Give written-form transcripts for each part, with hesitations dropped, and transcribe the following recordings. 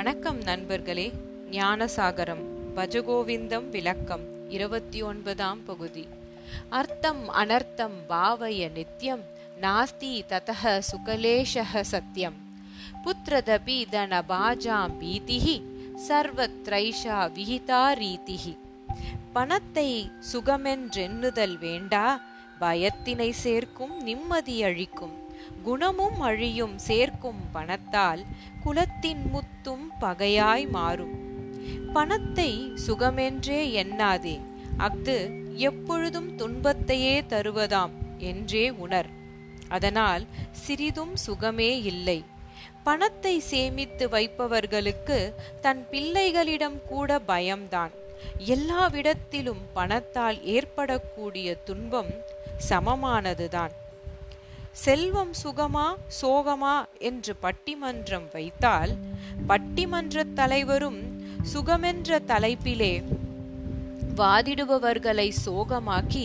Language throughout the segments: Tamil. வணக்கம் நண்பர்களே. ஞானசாகரம் பஜகோவிந்தம் விளக்கம் 29ஆம் பகுதி. அர்த்தம் அனர்த்தம் பாவய நித்யம் நாஸ்தி ததஹ சுகலேஷஹ சத்யம் புத்ரதபி தனபாஜாம் பீதிஹி சர்வத்ரைஷா விஹிதா ரீதிஹி. பணத்தை சுகமென்றெண்ணுதல் வேண்டா, பயத்தினை சேர்க்கும் நிம்மதி அழிக்கும். குணமும் அழியும் சேர்க்கும் பணத்தால் குலத்தின் முத்தும் பகையாய் மாறும். பணத்தை சுகமென்றே எண்ணாதே, அஃது எப்பொழுதும் துன்பத்தையே தருவதாம் என்றே உணர். அதனால் சிறிதும் சுகமே இல்லை. பணத்தை சேமித்து வைப்பவர்களுக்கு தன் பிள்ளைகளிடம் கூட பயம்தான். எல்லாவிடத்திலும் பணத்தால் ஏற்படக்கூடிய துன்பம் சமமானதுதான். செல்வம் சுகமா சோகமா என்று பட்டிமன்றம் வைத்தால் பட்டிமன்ற தலைவரும் சுகமென்ற தலைப்பிலே வாதிடுபவர்களை சோகமாக்கி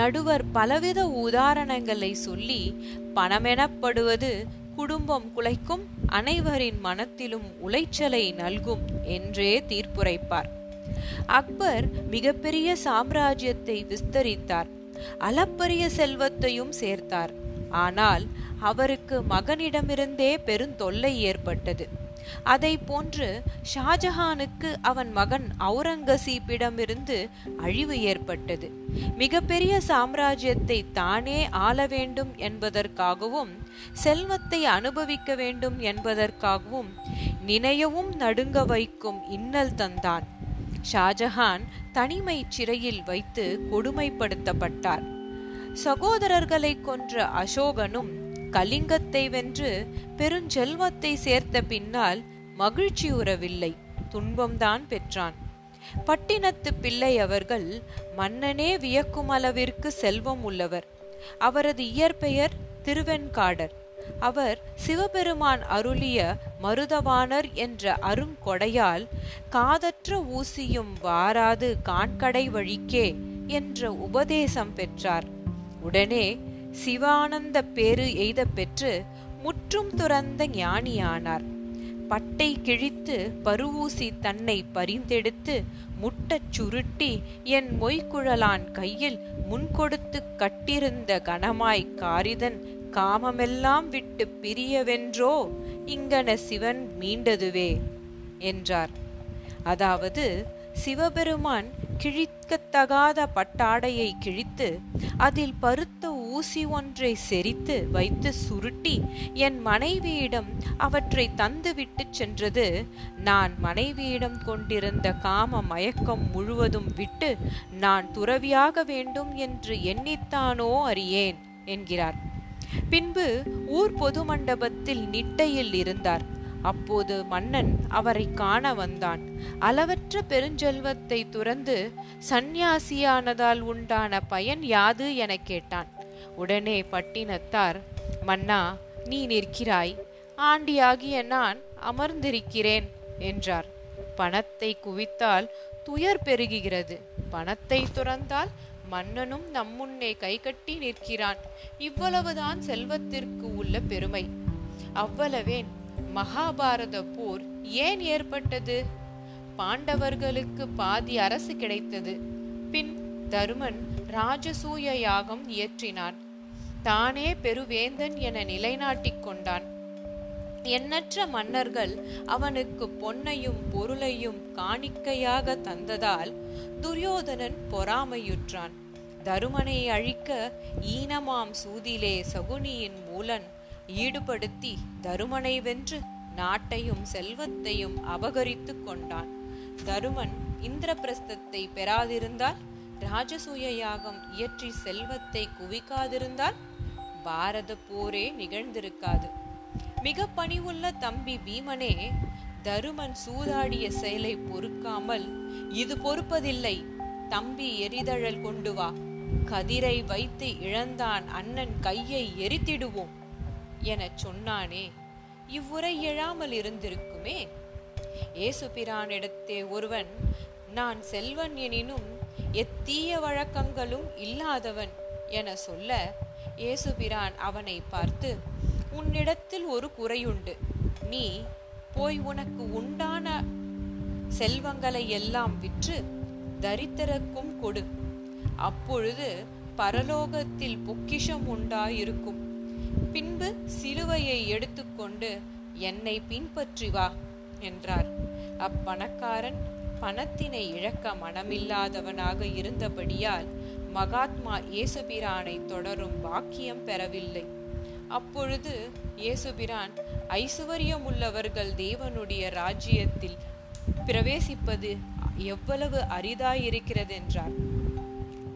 நடுவர் பலவித உதாரணங்களை சொல்லி பணமெனப்படுவது குடும்பம் குலைக்கும், அனைவரின் மனத்திலும் உளைச்சலை நல்கும் என்றே தீர்ப்புரைப்பார். அக்பர் மிகப்பெரிய சாம்ராஜ்யத்தை விஸ்தரித்தார், அளப்பரிய செல்வத்தையும் சேர்த்தார். ஆனால் அவருக்கு மகனிடமிருந்தே பெருந்தொல்லை ஏற்பட்டது. அதை போன்று ஷாஜஹானுக்கு அவன் மகன் அவுரங்கசீப்பிடமிருந்து அழிவு ஏற்பட்டது. மிகப்பெரிய சாம்ராஜ்யத்தை தானே ஆள வேண்டும் என்பதற்காகவும் செல்வத்தை அனுபவிக்க வேண்டும் என்பதற்காகவும் நினையவும் நடுங்க வைக்கும் இன்னல் தந்தான். ஷாஜஹான் தனிமை சிறையில் வைத்து கொடுமைப்படுத்தப்பட்டார். சகோதரர்களை கொன்ற அசோகனும் கலிங்கத்தை வென்று பெருஞ்செல்வத்தை சேர்த்த பின்னால் மகிழ்ச்சியுறவில்லை, துன்பம்தான் பெற்றான். பட்டினத்து பிள்ளை அவர்கள் மன்னனே வியக்கும் அளவிற்கு செல்வம் உள்ளவர். அவரது இயற்பெயர் திருவெண்காடர். அவர் சிவபெருமான் அருளிய மருதவாணர் என்ற அருங்கொடையால் காதற்ற ஊசியும் வாராது காண்கடை வழிக்கே என்ற உபதேசம் பெற்றார். உடனே சிவானந்த பேரு எய்த பெற்று முற்றும் துறந்த ஞானியானார். பட்டை கிழித்து பருவூசி தன்னை பரிந்தெடுத்து முட்டச் சுருட்டி என் மொய்குழலான் கையில் முன்கொடுத்து கட்டிருந்த கணமாய் காரிதன் காமமெல்லாம் விட்டு பிரியவென்றோ இங்கன சிவன் மீண்டதுவே என்றார். அதாவது சிவபெருமான் கிழிக்கத்தகாத பட்டாடையை கிழித்து அதில் பருத்த ஊசி ஒன்றை செறித்து வைத்து சுருட்டி என் மனைவியிடம் அவற்றை தந்துவிட்டு சென்றது நான் மனைவியிடம் கொண்டிருந்த காம மயக்கம் முழுவதும் விட்டு நான் துறவியாக வேண்டும் என்று எண்ணித்தானோ அறியேன் என்கிறார். பின்பு ஊர் பொது மண்டபத்தில் நிட்டையில் இருந்தார். அப்போது மன்னன் அவரை காண வந்தான். அளவற்ற பெருஞ்செல்வத்தை துறந்து சந்நியாசியானதால் உண்டான பயன் யாது என கேட்டான். உடனே பட்டினத்தார், மன்னா நீ நிற்கிறாய், ஆண்டியாகிய நான் அமர்ந்திருக்கிறேன் என்றார். பணத்தை குவித்தால் துயர் பெருகுகிறது, பணத்தை துறந்தால் மன்னனும் நம்முன்னே கைகட்டி நிற்கிறான். இவ்வளவுதான் செல்வத்திற்கு உள்ள பெருமை. அவ்வளவேன். மகாபாரத போர் ஏன் ஏற்பட்டது? பாண்டவர்களுக்கு பாதி அரசு கிடைத்தது. பின் தருமன் ராஜசூய யாகம் இயற்றினான். தானே பெருவேந்தன் என நிலைநாட்டிக் கொண்டான். எண்ணற்ற மன்னர்கள் அவனுக்கு பொன்னையும் பொருளையும் காணிக்கையாக தந்ததால் துரியோதனன் பொறாமையுற்றான். தருமனை அழிக்க ஈனமாம் சூதிலே சகுனியின் மூலன் ஈடுபடுத்தி தருமனை வென்று நாட்டையும் செல்வத்தையும் அபகரித்து கொண்டான். தருமன் இந்திரபிரஸ்தத்தை பெறாதிருந்தால், ராஜசூய யாகம் இயற்றி செல்வத்தை குவிக்காதிருந்தால் பாரத போரே நிகழ்ந்திருக்காது. மிக பணிவுள்ள தம்பி பீமனே, தருமன் சூதாடிய செயலை பொறுக்காமல் இது பொறுப்பதில்லை, தம்பி எரிதழல் கொண்டு வா, கதிரை வைத்து இழந்தான் அண்ணன் கையை எரித்திடுவோம் என சொன்னானே, இவ்வுரை எழாமல் இருந்திருக்குமே. ஏசுபிரானிடத்தே ஒருவன் நான் செல்வன் எனினும் எத்தீய வழக்கங்களும் இல்லாதவன் என சொல்ல, ஏசுபிரான் அவனை பார்த்து, உன்னிடத்தில் ஒரு குறையுண்டு, நீ போய் உனக்கு உண்டான செல்வங்களை எல்லாம் விற்று தரித்திரக்கும் கொடு. அப்பொழுது பரலோகத்தில் பொக்கிஷம் உண்டாயிருக்கும். பின்பு சிலுவையை எடுத்துக்கொண்டு என்னை பின்பற்றி வா என்றார். அப்பணக்காரன் பணத்தினை இழக்க மனமில்லாதவனாக இருந்தபடியால் மகாத்மா இயேசுபிரானை தொடரும் பாக்கியம் பெறவில்லை. அப்பொழுது இயேசுபிரான், ஐசுவரியம் உள்ளவர்கள் தேவனுடைய ராஜ்யத்தில் பிரவேசிப்பது எவ்வளவு அரிதாயிருக்கிறது என்றார்.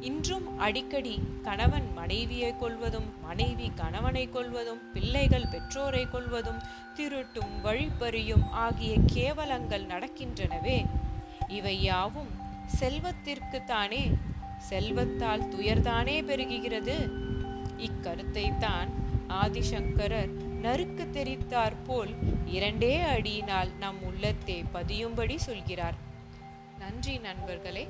இன்றும் அடிக்கடி கணவன் மனைவியை கொள்வதும், மனைவி கணவனை கொள்வதும், பிள்ளைகள் பெற்றோரை கொள்வதும், திருட்டும் வழிப்பறியும் ஆகிய கேவலங்கள் நடக்கின்றனவே. இவை யாவும் செல்வத்திற்கு தானே, செல்வத்தால் துயர்தானே பெருகுகிறது. இக்கருத்தை தான் ஆதிசங்கரர் நறுக்கு தெரித்தார் போல் 2 அடியினால் நம் உள்ளத்தை பதியும்படி சொல்கிறார். நன்றி நண்பர்களே.